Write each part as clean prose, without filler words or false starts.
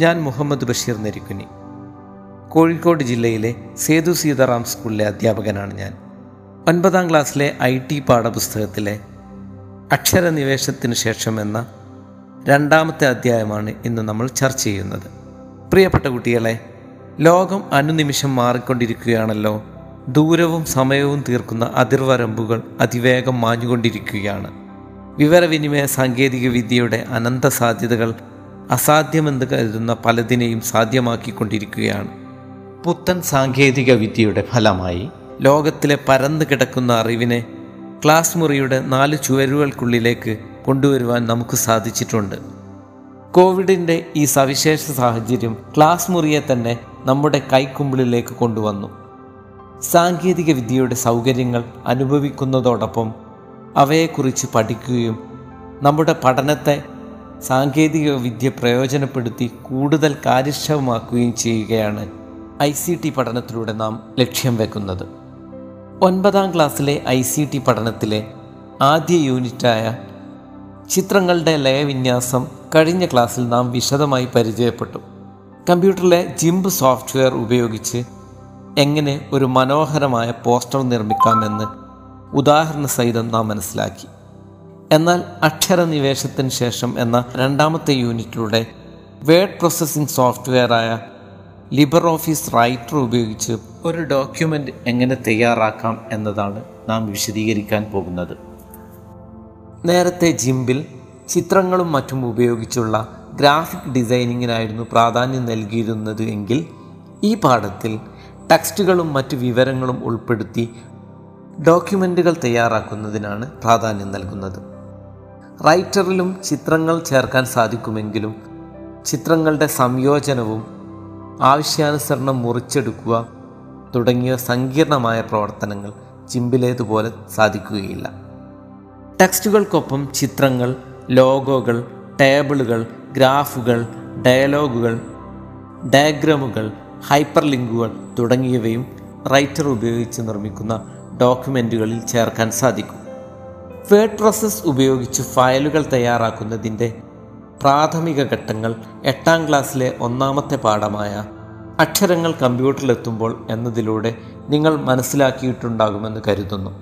ഞാൻ മുഹമ്മദ് ബഷീർ നെരിക്കുനി. കോഴിക്കോട് ജില്ലയിലെ സേതു സീതാറാം സ്കൂളിലെ അധ്യാപകനാണ് ഞാൻ. 9ാം ക്ലാസ്സിലെ IT പാഠപുസ്തകത്തിലെ അക്ഷരനിവേശത്തിനു ശേഷം എന്ന രണ്ടാമത്തെ അധ്യായമാണ് ഇന്ന് നമ്മൾ ചർച്ച ചെയ്യുന്നത്. പ്രിയപ്പെട്ട കുട്ടികളെ, ലോകം അനുനിമിഷം മാറിക്കൊണ്ടിരിക്കുകയാണല്ലോ. ദൂരവും സമയവും തീർക്കുന്ന അതിർവരമ്പുകൾ അതിവേഗം മാഞ്ഞുകൊണ്ടിരിക്കുകയാണ്. വിവരവിനിമയ സാങ്കേതികവിദ്യയുടെ അനന്ത സാധ്യതകൾ അസാധ്യമെന്ന് കരുതുന്ന പലതിനെയും സാധ്യമാക്കിക്കൊണ്ടിരിക്കുകയാണ്. പുത്തൻ സാങ്കേതിക വിദ്യയുടെ ഫലമായി ലോകത്തിലെ പരന്നു കിടക്കുന്ന അറിവിനെ ക്ലാസ് മുറിയുടെ 4 ചുവരുകൾക്കുള്ളിലേക്ക് കൊണ്ടുവരുവാൻ നമുക്ക് സാധിച്ചിട്ടുണ്ട്. കോവിഡിൻ്റെ ഈ സവിശേഷ സാഹചര്യം ക്ലാസ് മുറിയെ തന്നെ നമ്മുടെ കൈക്കുമ്പിളിലേക്ക് കൊണ്ടുവന്നു. സാങ്കേതിക വിദ്യയുടെ സൗകര്യങ്ങൾ അനുഭവിക്കുന്നതോടൊപ്പം അവയെക്കുറിച്ച് പഠിക്കുകയും നമ്മുടെ പഠനത്തെ സാങ്കേതിക വിദ്യ പ്രയോജനപ്പെടുത്തി കൂടുതൽ കാര്യക്ഷമമാക്കുകയും ചെയ്യുകയാണ് ICT പഠനത്തിലൂടെ നാം ലക്ഷ്യം വെക്കുന്നത്. 9ാം ക്ലാസ്സിലെ ICT പഠനത്തിലെ ആദ്യ യൂണിറ്റായ ചിത്രങ്ങളുടെ ലയവിന്യാസം കഴിഞ്ഞ ക്ലാസ്സിൽ നാം വിശദമായി പരിചയപ്പെട്ടു. കമ്പ്യൂട്ടറിലെ ജിംബ് സോഫ്റ്റ്വെയർ ഉപയോഗിച്ച് എങ്ങനെ ഒരു മനോഹരമായ പോസ്റ്റർ നിർമ്മിക്കാമെന്ന് ഉദാഹരണ സഹിതം നാം മനസ്സിലാക്കി. എന്നാൽ അക്ഷരനിവേശത്തിന് ശേഷം എന്ന രണ്ടാമത്തെ യൂണിറ്റിലൂടെ വേർഡ് പ്രോസസ്സിംഗ് സോഫ്റ്റ്വെയറായ ലിബർ ഓഫീസ് റൈറ്റർ ഉപയോഗിച്ച് ഒരു ഡോക്യുമെൻ്റ് എങ്ങനെ തയ്യാറാക്കാം എന്നതാണ് നാം വിശദീകരിക്കാൻ പോകുന്നത്. നേരത്തെ ജിംബിൽ ചിത്രങ്ങളും മറ്റും ഉപയോഗിച്ചുള്ള ഗ്രാഫിക് ഡിസൈനിങ്ങിനായിരുന്നു പ്രാധാന്യം നൽകിയിരുന്നത് എങ്കിൽ ഈ പാഠത്തിൽ ടെക്സ്റ്റുകളും മറ്റ് വിവരങ്ങളും ഉൾപ്പെടുത്തി ഡോക്യുമെൻ്റുകൾ തയ്യാറാക്കുന്നതിനാണ് പ്രാധാന്യം നൽകുന്നത്. റൈറ്ററിലും ചിത്രങ്ങൾ ചേർക്കാൻ സാധിക്കുമെങ്കിലും ചിത്രങ്ങളുടെ സംയോജനവും ആവശ്യാനുസരണം മുറിച്ചെടുക്കുക തുടങ്ങിയ സങ്കീർണമായ പ്രവർത്തനങ്ങൾ ജിംബിലേതുപോലെ സാധിക്കുകയില്ല. ടെക്സ്റ്റുകൾക്കൊപ്പം ചിത്രങ്ങൾ, ലോഗോകൾ, ടേബിളുകൾ, ഗ്രാഫുകൾ, ഡയലോഗുകൾ, ഡയഗ്രാമുകൾ, ഹൈപ്പർ ലിങ്കുകൾ തുടങ്ങിയവയും റൈറ്റർ ഉപയോഗിച്ച് നിർമ്മിക്കുന്ന ഡോക്യുമെൻറ്റുകളിൽ ചേർക്കാൻ സാധിക്കും. വേർഡ് പ്രോസസ്സ് ഉപയോഗിച്ച് ഫയലുകൾ തയ്യാറാക്കുന്നതിൻ്റെ പ്രാഥമിക ഘട്ടങ്ങൾ 8ാം ക്ലാസ്സിലെ ഒന്നാമത്തെ പാഠമായ അക്ഷരങ്ങൾ കമ്പ്യൂട്ടറിലെത്തുമ്പോൾ എന്നതിലൂടെ നിങ്ങൾ മനസ്സിലാക്കിയിട്ടുണ്ടാകുമെന്ന് കരുതുന്നു.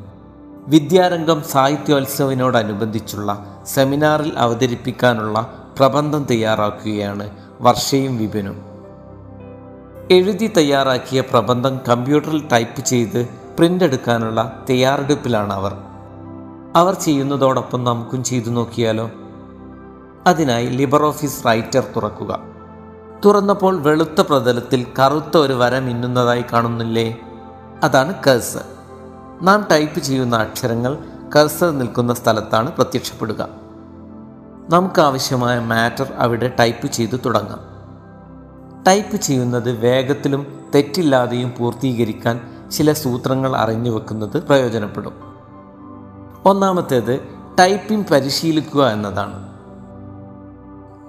വിദ്യാരംഗം സാഹിത്യോത്സവനോടനുബന്ധിച്ചുള്ള സെമിനാറിൽ അവതരിപ്പിക്കാനുള്ള പ്രബന്ധം തയ്യാറാക്കുകയാണ് വർഷയും വിപിനും. എഴുതി തയ്യാറാക്കിയ പ്രബന്ധം കമ്പ്യൂട്ടറിൽ ടൈപ്പ് ചെയ്ത് പ്രിൻ്റ് എടുക്കാനുള്ള തയ്യാറെടുപ്പിലാണ് അവർ ചെയ്യുന്നതോടൊപ്പം നമുക്കും ചെയ്തു നോക്കിയാലോ? അതിനായി ലിബർ ഓഫീസ് റൈറ്റർ തുറക്കുക. തുറന്നപ്പോൾ വെളുത്ത പ്രതലത്തിൽ കറുത്ത ഒരു വര മിന്നുന്നതായി കാണുന്നില്ലേ? അതാണ് കഴ്സർ. നാം ടൈപ്പ് ചെയ്യുന്ന അക്ഷരങ്ങൾ കഴ്സർ നിൽക്കുന്ന സ്ഥലത്താണ് പ്രത്യക്ഷപ്പെടുക. നമുക്കാവശ്യമായ മാറ്റർ അവിടെ ടൈപ്പ് ചെയ്തു തുടങ്ങാം. ടൈപ്പ് ചെയ്യുന്നത് വേഗത്തിലും തെറ്റില്ലാതെയും പൂർത്തീകരിക്കാൻ ചില സൂത്രങ്ങൾ അറിഞ്ഞു വെക്കുന്നത് പ്രയോജനപ്പെടും. ഒന്നാമത്തേത് ടൈപ്പിംഗ് പരിശീലിക്കുക എന്നതാണ്.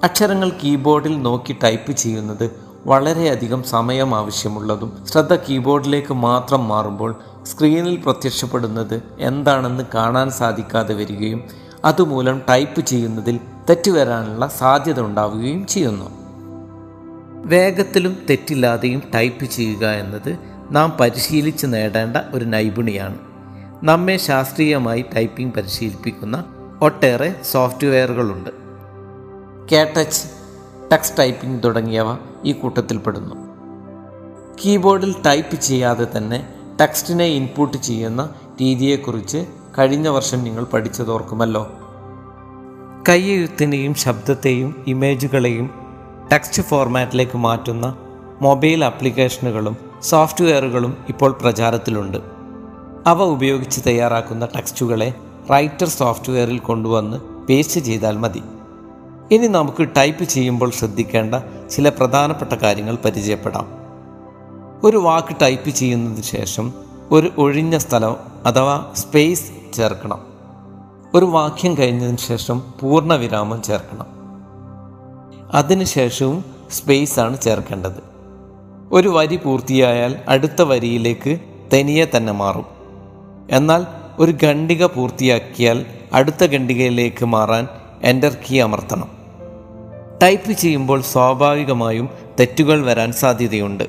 അക്ഷരങ്ങൾ കീബോർഡിൽ നോക്കി ടൈപ്പ് ചെയ്യുന്നത് വളരെയധികം സമയം ആവശ്യമുള്ളതും ശ്രദ്ധ കീബോർഡിലേക്ക് മാത്രം മാറുമ്പോൾ സ്ക്രീനിൽ പ്രത്യക്ഷപ്പെടുന്നത് എന്താണെന്ന് കാണാൻ സാധിക്കാതെ വരികയും അതുമൂലം ടൈപ്പ് ചെയ്യുന്നതിൽ തെറ്റുവരാനുള്ള സാധ്യത ഉണ്ടാവുകയും ചെയ്യുന്നു. വേഗത്തിലും തെറ്റില്ലാതെയും ടൈപ്പ് ചെയ്യുക എന്നത് നാം പരിശീലിച്ച് നേടേണ്ട ഒരു നൈപുണിയാണ്. നമ്മെ ശാസ്ത്രീയമായി ടൈപ്പിംഗ് പരിശീലിപ്പിക്കുന്ന ഒട്ടേറെ സോഫ്റ്റ്വെയറുകളുണ്ട്. കേടച്ച്, ടെക്സ്റ്റ് ടൈപ്പിംഗ് തുടങ്ങിയവ ഈ കൂട്ടത്തിൽപ്പെടുന്നു. കീബോർഡിൽ ടൈപ്പ് ചെയ്യാതെ തന്നെ ടെക്സ്റ്റിനെ ഇൻപുട്ട് ചെയ്യുന്ന രീതിയെക്കുറിച്ച് കഴിഞ്ഞ വർഷം നിങ്ങൾ പഠിച്ചതോർക്കുമല്ലോ. കൈയെഴുത്തിനെയും ശബ്ദത്തെയും ഇമേജുകളെയും ടെക്സ്റ്റ് ഫോർമാറ്റിലേക്ക് മാറ്റുന്ന മൊബൈൽ ആപ്ലിക്കേഷനുകളും സോഫ്റ്റ്വെയറുകളും ഇപ്പോൾ പ്രചാരത്തിലുണ്ട്. അവ ഉപയോഗിച്ച് തയ്യാറാക്കുന്ന ടെക്സ്റ്റുകളെ റൈറ്റർ സോഫ്റ്റ്വെയറിൽ കൊണ്ടുവന്ന് പേസ്റ്റ് ചെയ്താൽ മതി. ഇനി നമുക്ക് ടൈപ്പ് ചെയ്യുമ്പോൾ ശ്രദ്ധിക്കേണ്ട ചില പ്രധാനപ്പെട്ട കാര്യങ്ങൾ പരിചയപ്പെടാം. ഒരു വാക്ക് ടൈപ്പ് ചെയ്യുന്നതിന് ശേഷം ഒരു ഒഴിഞ്ഞ സ്ഥലം അഥവാ സ്പേസ് ചേർക്കണം. ഒരു വാക്യം കഴിഞ്ഞതിന് ശേഷം പൂർണ്ണവിരാമം ചേർക്കണം. അതിനുശേഷവും സ്പേസാണ് ചേർക്കേണ്ടത്. ഒരു വരി പൂർത്തിയായാൽ അടുത്ത വരിയിലേക്ക് തനിയെ തന്നെ മാറും. എന്നാൽ ഒരു ഖണ്ഡിക പൂർത്തിയാക്കിയാൽ അടുത്ത ഖണ്ഡികയിലേക്ക് മാറാൻ എൻ്റർ കീ അമർത്തണം. ടൈപ്പ് ചെയ്യുമ്പോൾ സ്വാഭാവികമായും തെറ്റുകൾ വരാൻ സാധ്യതയുണ്ട്.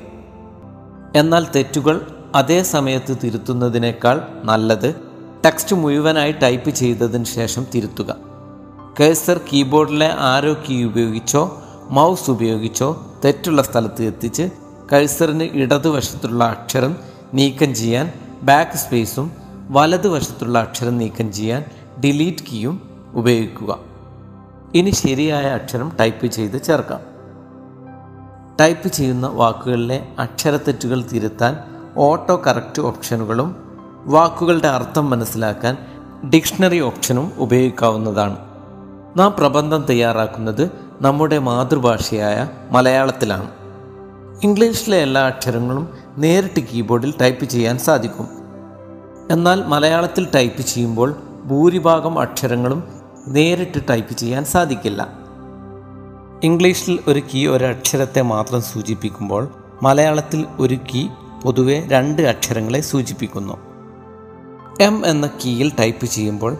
എന്നാൽ തെറ്റുകൾ അതേ സമയത്ത് തിരുത്തുന്നതിനേക്കാൾ നല്ലത് ടെക്സ്റ്റ് മുഴുവനായി ടൈപ്പ് ചെയ്തതിന് ശേഷം തിരുത്തുക. കഴ്സർ കീബോർഡിലെ ആരോ കീ ഉപയോഗിച്ചോ മൗസ് ഉപയോഗിച്ചോ തെറ്റുള്ള സ്ഥലത്ത് എത്തിച്ച് കഴ്സറിന് ഇടതുവശത്തുള്ള അക്ഷരം നീക്കം ചെയ്യാൻ ബാക്ക് സ്പേസും വലതുവശത്തുള്ള അക്ഷരം നീക്കം ചെയ്യാൻ ഡിലീറ്റ് കീയും ഉപയോഗിക്കുക. ഇനി ശരിയായ അക്ഷരം ടൈപ്പ് ചെയ്ത് ചേർക്കാം. ടൈപ്പ് ചെയ്യുന്ന വാക്കുകളിലെ അക്ഷരത്തെറ്റുകൾ തിരുത്താൻ ഓട്ടോ കറക്റ്റ് ഓപ്ഷനുകളും വാക്കുകളുടെ അർത്ഥം മനസ്സിലാക്കാൻ ഡിക്ഷണറി ഓപ്ഷനും ഉപയോഗിക്കാവുന്നതാണ്. നാം പ്രബന്ധം തയ്യാറാക്കുന്നത് നമ്മുടെ മാതൃഭാഷയായ മലയാളത്തിലാണ്. ഇംഗ്ലീഷിലെ എല്ലാ അക്ഷരങ്ങളും നേരിട്ട് കീബോർഡിൽ ടൈപ്പ് ചെയ്യാൻ സാധിക്കും. എന്നാൽ മലയാളത്തിൽ ടൈപ്പ് ചെയ്യുമ്പോൾ ഭൂരിഭാഗം അക്ഷരങ്ങളും നേരിട്ട് ടൈപ്പ് ചെയ്യാൻ സാധിക്കില്ല. ഇംഗ്ലീഷിൽ ഒരു കീ ഒരക്ഷരത്തെ മാത്രം സൂചിപ്പിക്കുമ്പോൾ മലയാളത്തിൽ ഒരു കീ പൊതുവെ രണ്ട് അക്ഷരങ്ങളെ സൂചിപ്പിക്കുന്നു. എം എന്ന കീയിൽ ടൈപ്പ് ചെയ്യുമ്പോൾ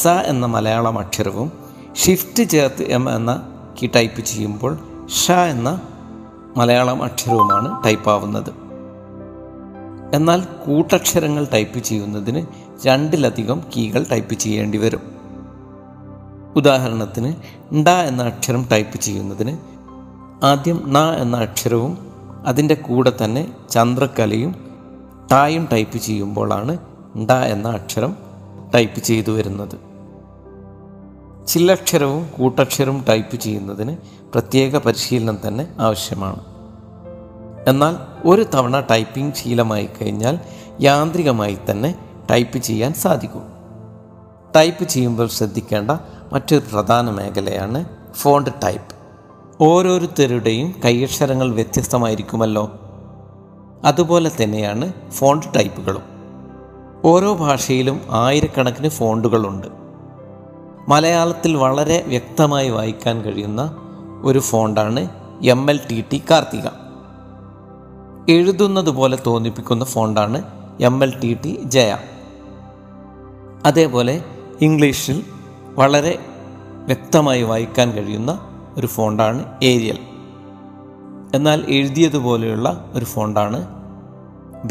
സ എന്ന മലയാളം അക്ഷരവും ഷിഫ്റ്റ് ചേർത്ത് എം എന്ന കീ ടൈപ്പ് ചെയ്യുമ്പോൾ ഷ എന്ന മലയാളം അക്ഷരവുമാണ് ടൈപ്പാവുന്നത്. എന്നാൽ കൂട്ടക്ഷരങ്ങൾ ടൈപ്പ് ചെയ്യുന്നതിന് രണ്ടിലധികം കീകൾ ടൈപ്പ് ചെയ്യേണ്ടി വരും. ഉദാഹരണത്തിന് ണ്ട എന്ന അക്ഷരം ടൈപ്പ് ചെയ്യുന്നതിന് ആദ്യം ണ എന്ന അക്ഷരവും അതിൻ്റെ കൂടെ തന്നെ ചന്ദ്രക്കലയും ടായും ടൈപ്പ് ചെയ്യുമ്പോഴാണ് ണ്ട എന്ന അക്ഷരം ടൈപ്പ് ചെയ്തു വരുന്നത്. ചില്ലക്ഷരവും കൂട്ടക്ഷരവും ടൈപ്പ് ചെയ്യുന്നതിന് പ്രത്യേക പരിശീലനം തന്നെ ആവശ്യമാണ്. എന്നാൽ ഒരു തവണ ടൈപ്പിംഗ് ശീലമായി കഴിഞ്ഞാൽ യാന്ത്രികമായി തന്നെ ടൈപ്പ് ചെയ്യാൻ സാധിക്കും. ടൈപ്പ് ചെയ്യുമ്പോൾ ശ്രദ്ധിക്കേണ്ട മറ്റൊരു പ്രധാന മേഖലയാണ് ഫോണ്ട് ടൈപ്പ്. ഓരോരുത്തരുടെയും കൈയക്ഷരങ്ങൾ വ്യത്യസ്തമായിരിക്കുമല്ലോ, അതുപോലെ തന്നെയാണ് ഫോണ്ട് ടൈപ്പുകളും. ഓരോ ഭാഷയിലും ആയിരക്കണക്കിന് ഫോണ്ടുകളുണ്ട്. മലയാളത്തിൽ വളരെ വ്യക്തമായി വായിക്കാൻ കഴിയുന്ന ഒരു ഫോണ്ടാണ് MLTT കാർത്തിക. എഴുതുന്നത് പോലെ തോന്നിപ്പിക്കുന്ന ഫോണ്ടാണ് MLTT ജയ. അതേപോലെ ഇംഗ്ലീഷിൽ വളരെ വ്യക്തമായി വായിക്കാൻ കഴിയുന്ന ഒരു ഫോണ്ടാണ് ഏരിയൽ. എന്നാൽ എഴുതിയതുപോലെയുള്ള ഒരു ഫോണ്ടാണ്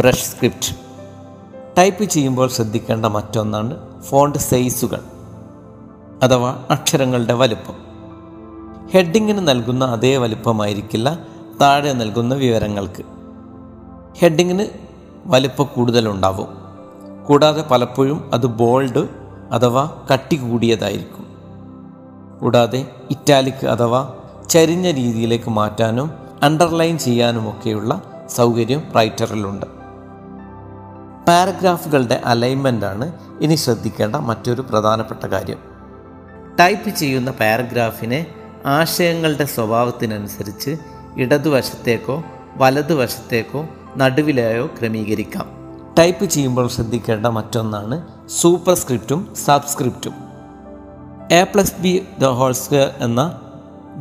ബ്രഷ് സ്ക്രിപ്റ്റ്. ടൈപ്പ് ചെയ്യുമ്പോൾ ശ്രദ്ധിക്കേണ്ട മറ്റൊന്നാണ് ഫോണ്ട് സൈസുകൾ അഥവാ അക്ഷരങ്ങളുടെ വലുപ്പം. ഹെഡിങ്ങിന് നൽകുന്ന അതേ വലുപ്പമായിരിക്കില്ല താഴെ നൽകുന്ന വിവരങ്ങൾക്ക്. ഹെഡിങ്ങിന് വലുപ്പം കൂടുതലുണ്ടാവും. കൂടാതെ പലപ്പോഴും അത് ബോൾഡ് അഥവാ കട്ടി കൂടിയതായിരിക്കും. കൂടാതെ ഇറ്റാലിക് അഥവാ ചരിഞ്ഞ രീതിയിലേക്ക് മാറ്റാനും അണ്ടർലൈൻ ചെയ്യാനുമൊക്കെയുള്ള സൗകര്യം റൈറ്ററിലുണ്ട്. പാരഗ്രാഫുകളുടെ അലൈൻമെൻ്റാണ് ഇനി ശ്രദ്ധിക്കേണ്ട മറ്റൊരു പ്രധാനപ്പെട്ട കാര്യം. ടൈപ്പ് ചെയ്യുന്ന പാരഗ്രാഫിനെ ആശയങ്ങളുടെ സ്വഭാവത്തിനനുസരിച്ച് ഇടതുവശത്തേക്കോ വലതുവശത്തേക്കോ നടുവിലെയോ ക്രമീകരിക്കാം. ടൈപ്പ് ചെയ്യുമ്പോൾ ശ്രദ്ധിക്കേണ്ട മറ്റൊന്നാണ് സൂപ്പർസ്ക്രിപ്റ്റും സബ്സ്ക്രിപ്റ്റും. a+b² എന്ന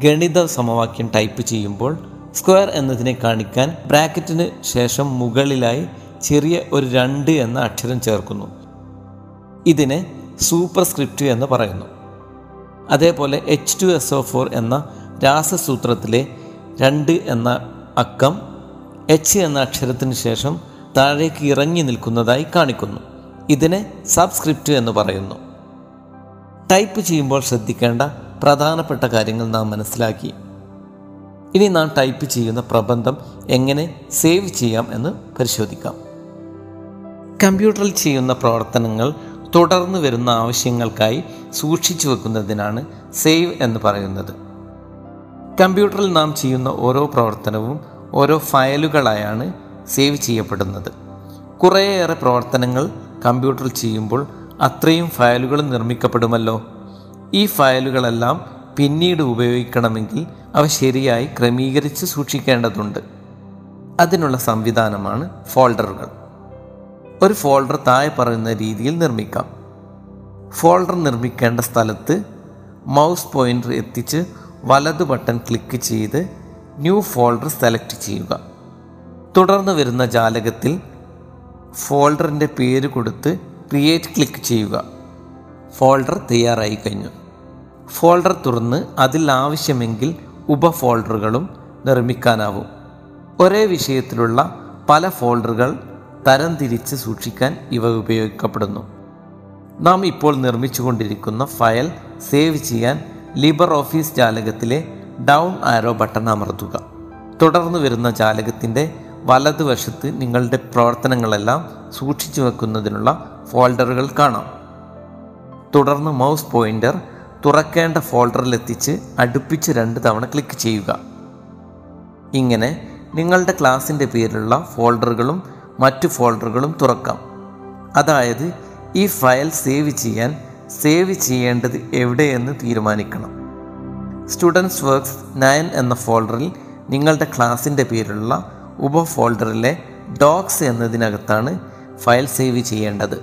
ഗണിത സമവാക്യം ടൈപ്പ് ചെയ്യുമ്പോൾ സ്ക്വയർ എന്നതിനെ കാണിക്കാൻ ബ്രാക്കറ്റിന് ശേഷം മുകളിലായി ചെറിയ ഒരു 2 എന്ന അക്ഷരം ചേർക്കുന്നു. ഇതിനെ സൂപ്പർസ്ക്രിപ്റ്റ് എന്ന് പറയുന്നു. അതേപോലെ H2SO4 എന്ന രാസസൂത്രത്തിലെ 2 എന്ന അക്കം എച്ച് എന്ന അക്ഷരത്തിന് ശേഷം താഴേക്ക് ഇറങ്ങി നിൽക്കുന്നതായി കാണിക്കുന്നു. ഇതിനെ സബ്സ്ക്രിപ്റ്റ് എന്ന് പറയുന്നു. ടൈപ്പ് ചെയ്യുമ്പോൾ ശ്രദ്ധിക്കേണ്ട പ്രധാനപ്പെട്ട കാര്യങ്ങൾ നാം മനസ്സിലാക്കി. ഇനി നാം ടൈപ്പ് ചെയ്യുന്ന പ്രബന്ധം എങ്ങനെ സേവ് ചെയ്യാം എന്ന് പരിശോധിക്കാം. കമ്പ്യൂട്ടറിൽ ചെയ്യുന്ന പ്രവർത്തനങ്ങൾ തുടർന്ന് വരുന്ന ആവശ്യങ്ങൾക്കായി സൂക്ഷിച്ചു വെക്കുന്നതിനാണ് സേവ് എന്ന് പറയുന്നത്. കമ്പ്യൂട്ടറിൽ നാം ചെയ്യുന്ന ഓരോ പ്രവർത്തനവും ഓരോ ഫയലുകളായാണ് സേവ് ചെയ്യപ്പെടുന്നത്. കുറേയേറെ പ്രവർത്തനങ്ങൾ കമ്പ്യൂട്ടറിൽ ചെയ്യുമ്പോൾ അത്രയും ഫയലുകൾ നിർമ്മിക്കപ്പെടുമല്ലോ. ഈ ഫയലുകളെല്ലാം പിന്നീട് ഉപയോഗിക്കണമെങ്കിൽ അവ ശരിയായി ക്രമീകരിച്ച് സൂക്ഷിക്കേണ്ടതുണ്ട്. അതിനുള്ള സംവിധാനമാണ് ഫോൾഡറുകൾ. ഒരു ഫോൾഡർ താഴെ പറയുന്ന രീതിയിൽ നിർമ്മിക്കാം. ഫോൾഡർ നിർമ്മിക്കേണ്ട സ്ഥലത്ത് മൗസ് പോയിൻ്റർ എത്തിച്ച് വലതു ബട്ടൺ ക്ലിക്ക് ചെയ്ത് ന്യൂ ഫോൾഡർ സെലക്ട് ചെയ്യുക. തുടർന്ന് വരുന്ന ജാലകത്തിൽ ഫോൾഡറിൻ്റെ പേര് കൊടുത്ത് ക്രിയേറ്റ് ക്ലിക്ക് ചെയ്യുക. ഫോൾഡർ തയ്യാറായി കഴിഞ്ഞു. ഫോൾഡർ തുറന്ന് അതിൽ ആവശ്യമെങ്കിൽ ഉപഫോൾഡറുകളും നിർമ്മിക്കാനാവും. ഒരേ വിഷയത്തിലുള്ള പല ഫോൾഡറുകൾ തരംതിരിച്ച് സൂക്ഷിക്കാൻ ഇവ ഉപയോഗിക്കപ്പെടുന്നു. നാം ഇപ്പോൾ നിർമ്മിച്ചുകൊണ്ടിരിക്കുന്ന ഫയൽ സേവ് ചെയ്യാൻ ലിബർ ഓഫീസ് ജാലകത്തിലെ ഡൗൺ ആരോ ബട്ടൺ അമർത്തുക. തുടർന്ന് വരുന്ന ജാലകത്തിൻ്റെ വലതുവശത്ത് നിങ്ങളുടെ പ്രവർത്തനങ്ങളെല്ലാം സൂക്ഷിച്ചു വെക്കുന്നതിനുള്ള ഫോൾഡറുകൾ കാണാം. തുടർന്ന് മൗസ് പോയിൻ്റർ തുറക്കേണ്ട ഫോൾഡറിലെത്തിച്ച് അടുപ്പിച്ച് 2 തവണ ക്ലിക്ക് ചെയ്യുക. ഇങ്ങനെ നിങ്ങളുടെ ക്ലാസിൻ്റെ പേരിലുള്ള ഫോൾഡറുകളും മറ്റു ഫോൾഡറുകളും തുറക്കാം. അതായത് ഈ ഫയൽ സേവ് ചെയ്യാൻ സേവ് ചെയ്യേണ്ടത് എവിടെയെന്ന് തീരുമാനിക്കണം. സ്റ്റുഡൻറ്റ്സ് വർക്ക്സ് 9 എന്ന ഫോൾഡറിൽ നിങ്ങളുടെ ക്ലാസിൻ്റെ പേരിലുള്ള ഉപഫോൾഡറിലെ ഡോക്സ് എന്നതിനകത്താണ് ഫയൽ സേവ് ചെയ്യേണ്ടത്.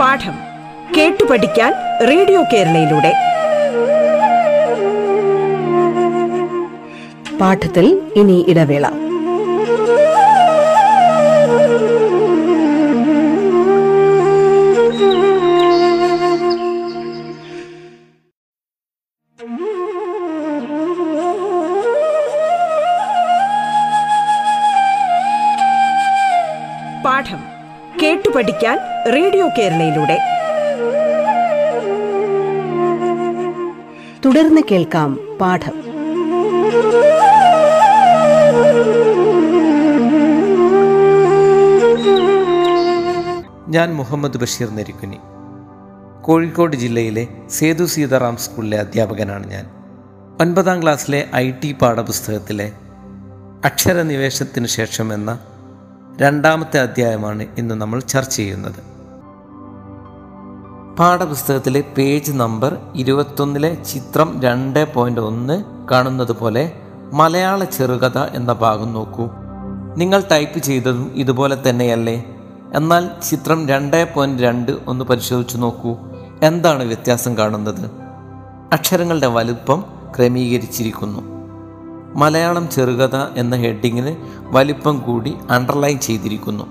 പാഠം കേട്ടു പഠിക്കാൻ റേഡിയോ കേരളയിലൂടെ പാഠത്തിൽ ഇനി ഇടവേള. പാഠം കേട്ടു പഠിക്കാൻ റേഡിയോ കേരളയിലൂടെ തുടർന്ന് കേൾക്കാം. പാഠം ഞാൻ മുഹമ്മദ് ബഷീർ നെരിക്കുനി. കോഴിക്കോട് ജില്ലയിലെ സേതു സീതാറാം സ്കൂളിലെ അധ്യാപകനാണ് ഞാൻ. 9ാം ക്ലാസ്സിലെ IT പാഠപുസ്തകത്തിലെ അക്ഷരനിവേശത്തിനു ശേഷം എന്ന 2ാമത്തെ അധ്യായമാണ് ഇന്ന് നമ്മൾ ചർച്ച ചെയ്യുന്നത്. പാഠപുസ്തകത്തിലെ പേജ് നമ്പർ 21ലെ ചിത്രം 2.1 കാണുന്നത് പോലെ മലയാള ചെറുകഥ എന്ന ഭാഗം നോക്കൂ. നിങ്ങൾ ടൈപ്പ് ചെയ്തതും ഇതുപോലെ തന്നെയല്ലേ? എന്നാൽ ചിത്രം 2.2 ഒന്ന് പരിശോധിച്ച് നോക്കൂ. എന്താണ് വ്യത്യാസം കാണുന്നത്? അക്ഷരങ്ങളുടെ വലുപ്പം ക്രമീകരിച്ചിരിക്കുന്നു. മലയാളം ചെറുകഥ എന്ന ഹെഡിങ്ങിന് വലിപ്പം കൂടി അണ്ടർലൈൻ ചെയ്തിരിക്കുന്നു.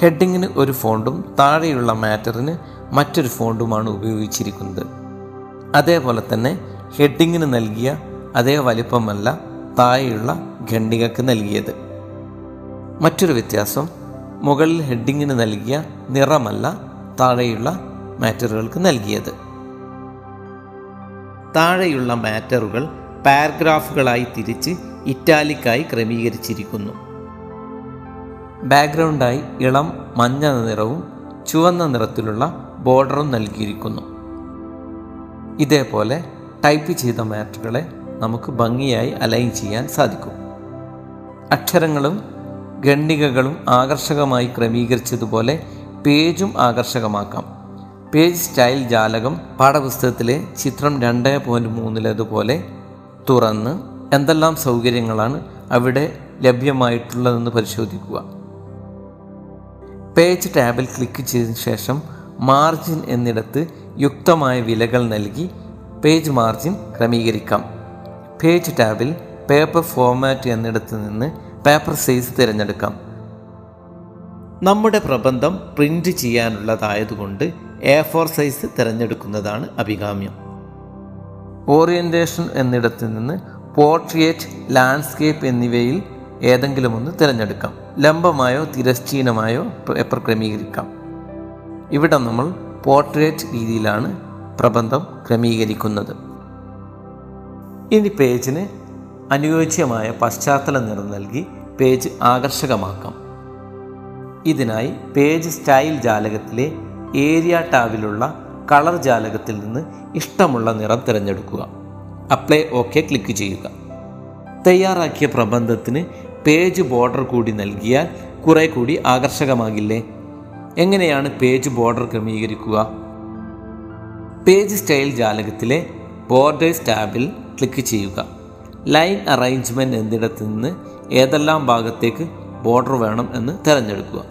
ഹെഡിങ്ങിന് ഒരു ഫോണ്ടും താഴെയുള്ള മാറ്ററിന് മറ്റൊരു ഫോണ്ടുമാണ് ഉപയോഗിച്ചിരിക്കുന്നത്. അതേപോലെ തന്നെ ഹെഡിങ്ങിന് നൽകിയ അതേ വലിപ്പമല്ല താഴെയുള്ള ഖണ്ഡികയ്ക്ക് നൽകിയത്. മറ്റൊരു വ്യത്യാസം, മുകളിൽ ഹെഡിങ്ങിന് നൽകിയ നിറമല്ല താഴെയുള്ള മാറ്ററുകൾക്ക് നൽകിയത്. താഴെയുള്ള മാറ്ററുകൾ പാരഗ്രാഫുകളായി തിരിച്ച് ഇറ്റാലിക്കായി ക്രമീകരിച്ചിരിക്കുന്നു. ബാക്ക്ഗ്രൗണ്ടായി ഇളം മഞ്ഞ നിറവും ചുവന്ന നിറത്തിലുള്ള ബോർഡറും നൽകിയിരിക്കുന്നു. ഇതേപോലെ ടൈപ്പ് ചെയ്ത മാറ്ററുകളെ നമുക്ക് ഭംഗിയായി അലൈൻ ചെയ്യാൻ സാധിക്കും. അക്ഷരങ്ങളും ഖണ്ഡികകളും ആകർഷകമായി ക്രമീകരിച്ചതുപോലെ പേജും ആകർഷകമാക്കാം. പേജ് സ്റ്റൈൽ ജാലകം പാഠപുസ്തകത്തിലെ ചിത്രം 2.3 തുറന്ന് എന്തെല്ലാം സൗകര്യങ്ങളാണ് അവിടെ ലഭ്യമായിട്ടുള്ളതെന്ന് പരിശോധിക്കുക. പേജ് ടാബിൽ ക്ലിക്ക് ചെയ്തതിനു ശേഷം മാർജിൻ എന്നിടത്ത് യുക്തമായ വിലകൾ നൽകി പേജ് മാർജിൻ ക്രമീകരിക്കാം. പേജ് ടാബിൽ പേപ്പർ ഫോർമാറ്റ് എന്നിടത്ത് നിന്ന് പേപ്പർ സൈസ് തിരഞ്ഞെടുക്കാം. നമ്മുടെ പ്രബന്ധം പ്രിൻ്റ് ചെയ്യാനുള്ളതായതുകൊണ്ട് A4 സൈസ് തിരഞ്ഞെടുക്കുന്നതാണ് അഭികാമ്യം. ഓറിയൻറ്റേഷൻ എന്നിടത്ത് നിന്ന് പോർട്രേറ്റ്, ലാൻഡ്സ്കേപ്പ് എന്നിവയിൽ ഏതെങ്കിലും ഒന്ന് തിരഞ്ഞെടുക്കാം. ലംബമായോ തിരശ്ചീനമായോ പേപ്പർ ക്രമീകരിക്കാം. ഇവിടെ നമ്മൾ പോർട്രേറ്റ് രീതിയിലാണ് പ്രബന്ധം ക്രമീകരിക്കുന്നത്. ഇനി പേജിന് അനുയോജ്യമായ പശ്ചാത്തല നിറം നൽകി പേജ് ആകർഷകമാക്കാം. ഇതിനായി പേജ് സ്റ്റൈൽ ജാലകത്തിലെ ഏരിയ ടാബിലുള്ള കളർ ജാലകത്തിൽ നിന്ന് ഇഷ്ടമുള്ള നിറം തിരഞ്ഞെടുക്കുക. അപ്ലൈ ഓക്കെ ക്ലിക്ക് ചെയ്യുക. തയ്യാറാക്കിയ പ്രബന്ധത്തിന് പേജ് ബോർഡർ കൂടി നൽകിയാൽ കുറേ കൂടി ആകർഷകമാകില്ലേ? എങ്ങനെയാണ് പേജ് ബോർഡർ ക്രമീകരിക്കുക? പേജ് സ്റ്റൈൽ ജാലകത്തിലെ ബോർഡേഴ്സ് ടാബിൽ ക്ലിക്ക് ചെയ്യുക. ലൈൻ അറേഞ്ച്മെൻറ്റ് എന്നിടത്ത് നിന്ന് ഏതെല്ലാം ഭാഗത്തേക്ക് ബോർഡർ വേണം എന്ന് തിരഞ്ഞെടുക്കുക.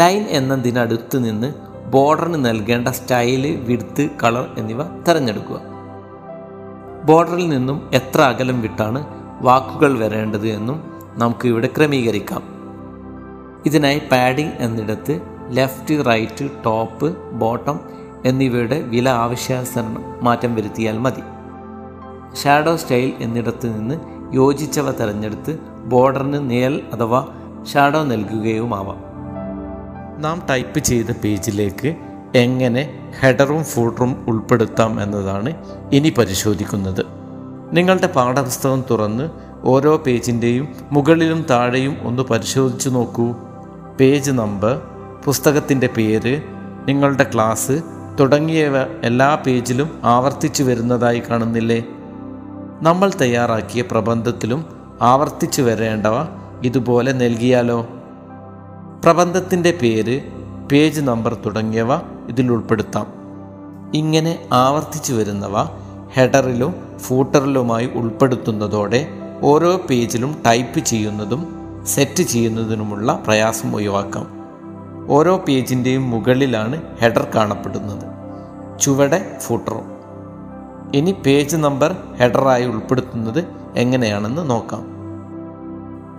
ലൈൻ എന്നതിനടുത്ത് നിന്ന് ബോർഡറിന് നൽകേണ്ട സ്റ്റൈല്, വിഡ്ത്ത്, കളർ എന്നിവ തിരഞ്ഞെടുക്കുക. ബോർഡറിൽ നിന്നും എത്ര അകലം വിട്ടാണ് വാക്കുകൾ വരേണ്ടത് എന്നും നമുക്ക് ഇവിടെ ക്രമീകരിക്കാം. ഇതിനായി പാഡിംഗ് എന്നിടത്ത് ലെഫ്റ്റ്, റൈറ്റ്, ടോപ്പ്, ബോട്ടം എന്നിവയുടെ വില ആവശ്യാനുസരണം മാറ്റം വരുത്തിയാൽ മതി. ഷാഡോ സ്റ്റൈൽ എന്നിടത്ത് നിന്ന് യോജിച്ചവ തിരഞ്ഞെടുത്ത് ബോർഡറിന് നിഴൽ അഥവാ ഷാഡോ നൽകുകയുമാവാം. നാം ടൈപ്പ് ചെയ്ത പേജിലേക്ക് എങ്ങനെ ഹെഡറും ഫൂട്ടറും ഉൾപ്പെടുത്താം എന്നതാണ് ഇനി പരിശോധിക്കുന്നത്. നിങ്ങളുടെ പാഠപുസ്തകം തുറന്ന് ഓരോ പേജിൻ്റെയും മുകളിലും താഴെയും ഒന്ന് പരിശോധിച്ചു നോക്കൂ. പേജ് നമ്പർ, പുസ്തകത്തിൻ്റെ പേര്, നിങ്ങളുടെ ക്ലാസ് തുടങ്ങിയവ എല്ലാ പേജിലും ആവർത്തിച്ചു വരുന്നതായി കാണുന്നില്ലേ? നമ്മൾ തയ്യാറാക്കിയ പ്രബന്ധത്തിലും ആവർത്തിച്ചു വരേണ്ടവ ഇതുപോലെ നൽകിയാലോ? പ്രബന്ധത്തിൻ്റെ പേര്, പേജ് നമ്പർ തുടങ്ങിയവ ഇതിൽ ഉൾപ്പെടുത്താം. ഇങ്ങനെ ആവർത്തിച്ചു വരുന്നവ ഹെഡറിലും ഫൂട്ടറിലുമായി ഉൾപ്പെടുത്തുന്നതോടെ ഓരോ പേജിലും ടൈപ്പ് ചെയ്യുന്നതും സെറ്റ് ചെയ്യുന്നതിനുമുള്ള പ്രയാസം ഒഴിവാക്കാം. ഓരോ പേജിൻ്റെയും മുകളിലാണ് ഹെഡർ കാണപ്പെടുന്നത്, ചുവടെ ഫൂട്ടറും. ഇനി പേജ് നമ്പർ ഹെഡറായി ഉൾപ്പെടുത്തുന്നത് എങ്ങനെയാണെന്ന് നോക്കാം.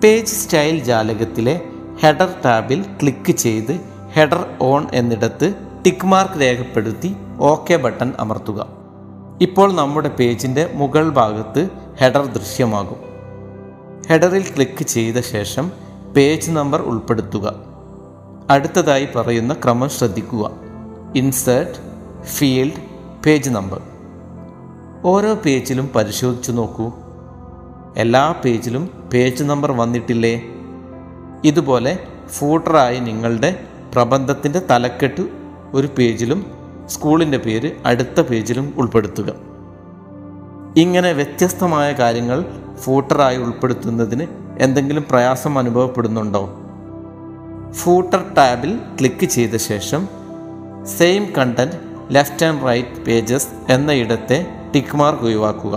പേജ് സ്റ്റൈൽ ജാലകത്തിലെ ഹെഡർ ടാബിൽ ക്ലിക്ക് ചെയ്ത് ഹെഡർ ഓൺ എന്നിടത്ത് ടിക്ക് മാർക്ക് രേഖപ്പെടുത്തി ഓക്കെ ബട്ടൺ അമർത്തുക. ഇപ്പോൾ നമ്മുടെ പേജിൻ്റെ മുകൾ ഭാഗത്ത് ഹെഡർ ദൃശ്യമാകും. ഹെഡറിൽ ക്ലിക്ക് ചെയ്ത ശേഷം പേജ് നമ്പർ ഉൾപ്പെടുത്തുക. അടുത്തതായി പറയുന്ന ക്രമം ശ്രദ്ധിക്കുക. Insert, field, page number. ഓരോ പേജിലും പരിശോധിച്ചു നോക്കൂ. എല്ലാ പേജിലും പേജ് നമ്പർ വന്നിട്ടില്ലേ? ഇതുപോലെ ഫൂട്ടറായി നിങ്ങളുടെ പ്രബന്ധത്തിൻ്റെ തലക്കെട്ട് ഒരു പേജിലും സ്കൂളിൻ്റെ പേര് അടുത്ത പേജിലും ഉൾപ്പെടുത്തുക. ഇങ്ങനെ വ്യത്യസ്തമായ കാര്യങ്ങൾ ഫൂട്ടറായി ഉൾപ്പെടുത്തുന്നതിന് എന്തെങ്കിലും പ്രയാസം അനുഭവപ്പെടുന്നുണ്ടോ? ഫൂട്ടർ ടാബിൽ ക്ലിക്ക് ചെയ്ത ശേഷം same content, left and right pages എന്നയിടത്തെ ടിക്ക് മാർക്ക് ഒഴിവാക്കുക.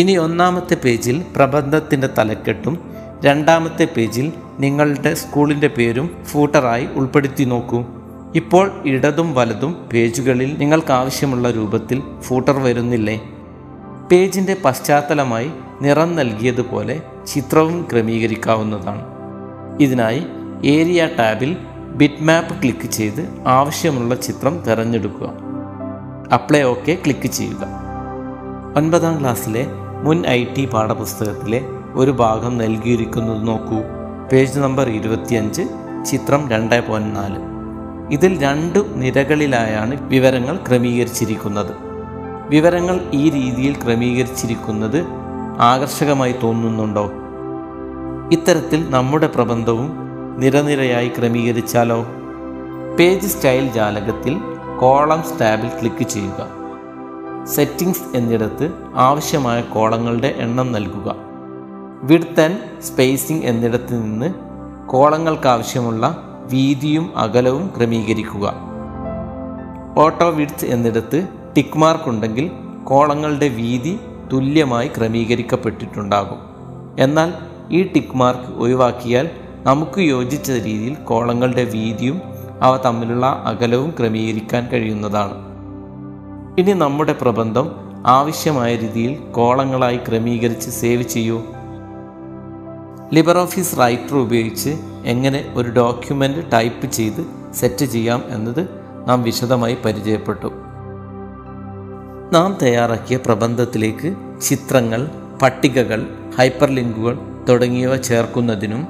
ഇനി ഒന്നാമത്തെ പേജിൽ പ്രബന്ധത്തിൻ്റെ തലക്കെട്ടും രണ്ടാമത്തെ പേജിൽ നിങ്ങളുടെ സ്കൂളിൻ്റെ പേരും ഫൂട്ടറായി ഉൾപ്പെടുത്തി നോക്കൂ. ഇപ്പോൾ ഇടതും വലതും പേജുകളിൽ നിങ്ങൾക്കാവശ്യമുള്ള രൂപത്തിൽ ഫൂട്ടർ വരുന്നില്ലേ? പേജിൻ്റെ പശ്ചാത്തലമായി നിറം നൽകിയതുപോലെ ചിത്രവും ക്രമീകരിക്കാവുന്നതാണ്. ഇതിനായി ഏരിയ ടാബിൽ ബിറ്റ് മാപ്പ് ക്ലിക്ക് ചെയ്ത് ആവശ്യമുള്ള ചിത്രം തിരഞ്ഞെടുക്കുക. അപ്ലൈ ഓക്കെ ക്ലിക്ക് ചെയ്യുക. 9ാം ക്ലാസ്സിലെ മുൻ IT പാഠപുസ്തകത്തിലെ ഒരു ഭാഗം നൽകിയിരിക്കുന്നത് നോക്കൂ. പേജ് നമ്പർ 25, ചിത്രം 2.4. ഇതിൽ 2 നിരകളിലായാണ് വിവരങ്ങൾ ക്രമീകരിച്ചിരിക്കുന്നത്. വിവരങ്ങൾ ഈ രീതിയിൽ ക്രമീകരിച്ചിരിക്കുന്നത് ആകർഷകമായി തോന്നുന്നുണ്ടോ? ഇത്തരത്തിൽ നമ്മുടെ പ്രബന്ധവും നിരനിരയായി ക്രമീകരിച്ചാലോ? പേജ് സ്റ്റൈൽ ജാലകത്തിൽ കോളംസ് ടാബിൽ ക്ലിക്ക് ചെയ്യുക. സെറ്റിംഗ്സ് എന്നിടത്ത് ആവശ്യമായ കോളങ്ങളുടെ എണ്ണം നൽകുക. വിഡ്ത്ത് ആൻഡ് സ്പേസിംഗ് എന്നിടത്ത് നിന്ന് കോളങ്ങൾക്കാവശ്യമുള്ള വീതിയും അകലവും ക്രമീകരിക്കുക. ഓട്ടോ വിഡ്ത്ത് എന്നിടത്ത് ടിക്ക് മാർക്ക് ഉണ്ടെങ്കിൽ കോളങ്ങളുടെ വീതി തുല്യമായി ക്രമീകരിക്കപ്പെട്ടിട്ടുണ്ടാകും. എന്നാൽ ഈ ടിക്ക് മാർക്ക് ഒഴിവാക്കിയാൽ നമുക്ക് യോജിച്ച രീതിയിൽ കോളങ്ങളുടെ വീതിയും അവ തമ്മിലുള്ള അകലവും ക്രമീകരിക്കാൻ കഴിയുന്നതാണ്. ഇനി നമ്മുടെ പ്രബന്ധം ആവശ്യമായ രീതിയിൽ കോളങ്ങളായി ക്രമീകരിച്ച് സേവ് ചെയ്യൂ. LibreOffice റൈറ്റർ ഉപയോഗിച്ച് എങ്ങനെ ഒരു ഡോക്യുമെൻ്റ് ടൈപ്പ് ചെയ്ത് സെറ്റ് ചെയ്യാം എന്നത് നാം വിശദമായി പരിചയപ്പെട്ടു. നാം തയ്യാറാക്കിയ പ്രബന്ധത്തിലേക്ക് ചിത്രങ്ങൾ, പട്ടികകൾ, ഹൈപ്പർലിങ്കുകൾ തുടങ്ങിയവ ചേർക്കുന്നതിനും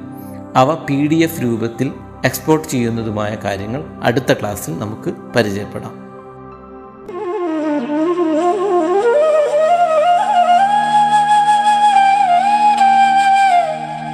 അവ PDF രൂപത്തിൽ എക്സ്പോർട്ട് ചെയ്യുന്നതുമായ കാര്യങ്ങൾ അടുത്ത ക്ലാസ്സിൽ നമുക്ക് പരിചയപ്പെടാം.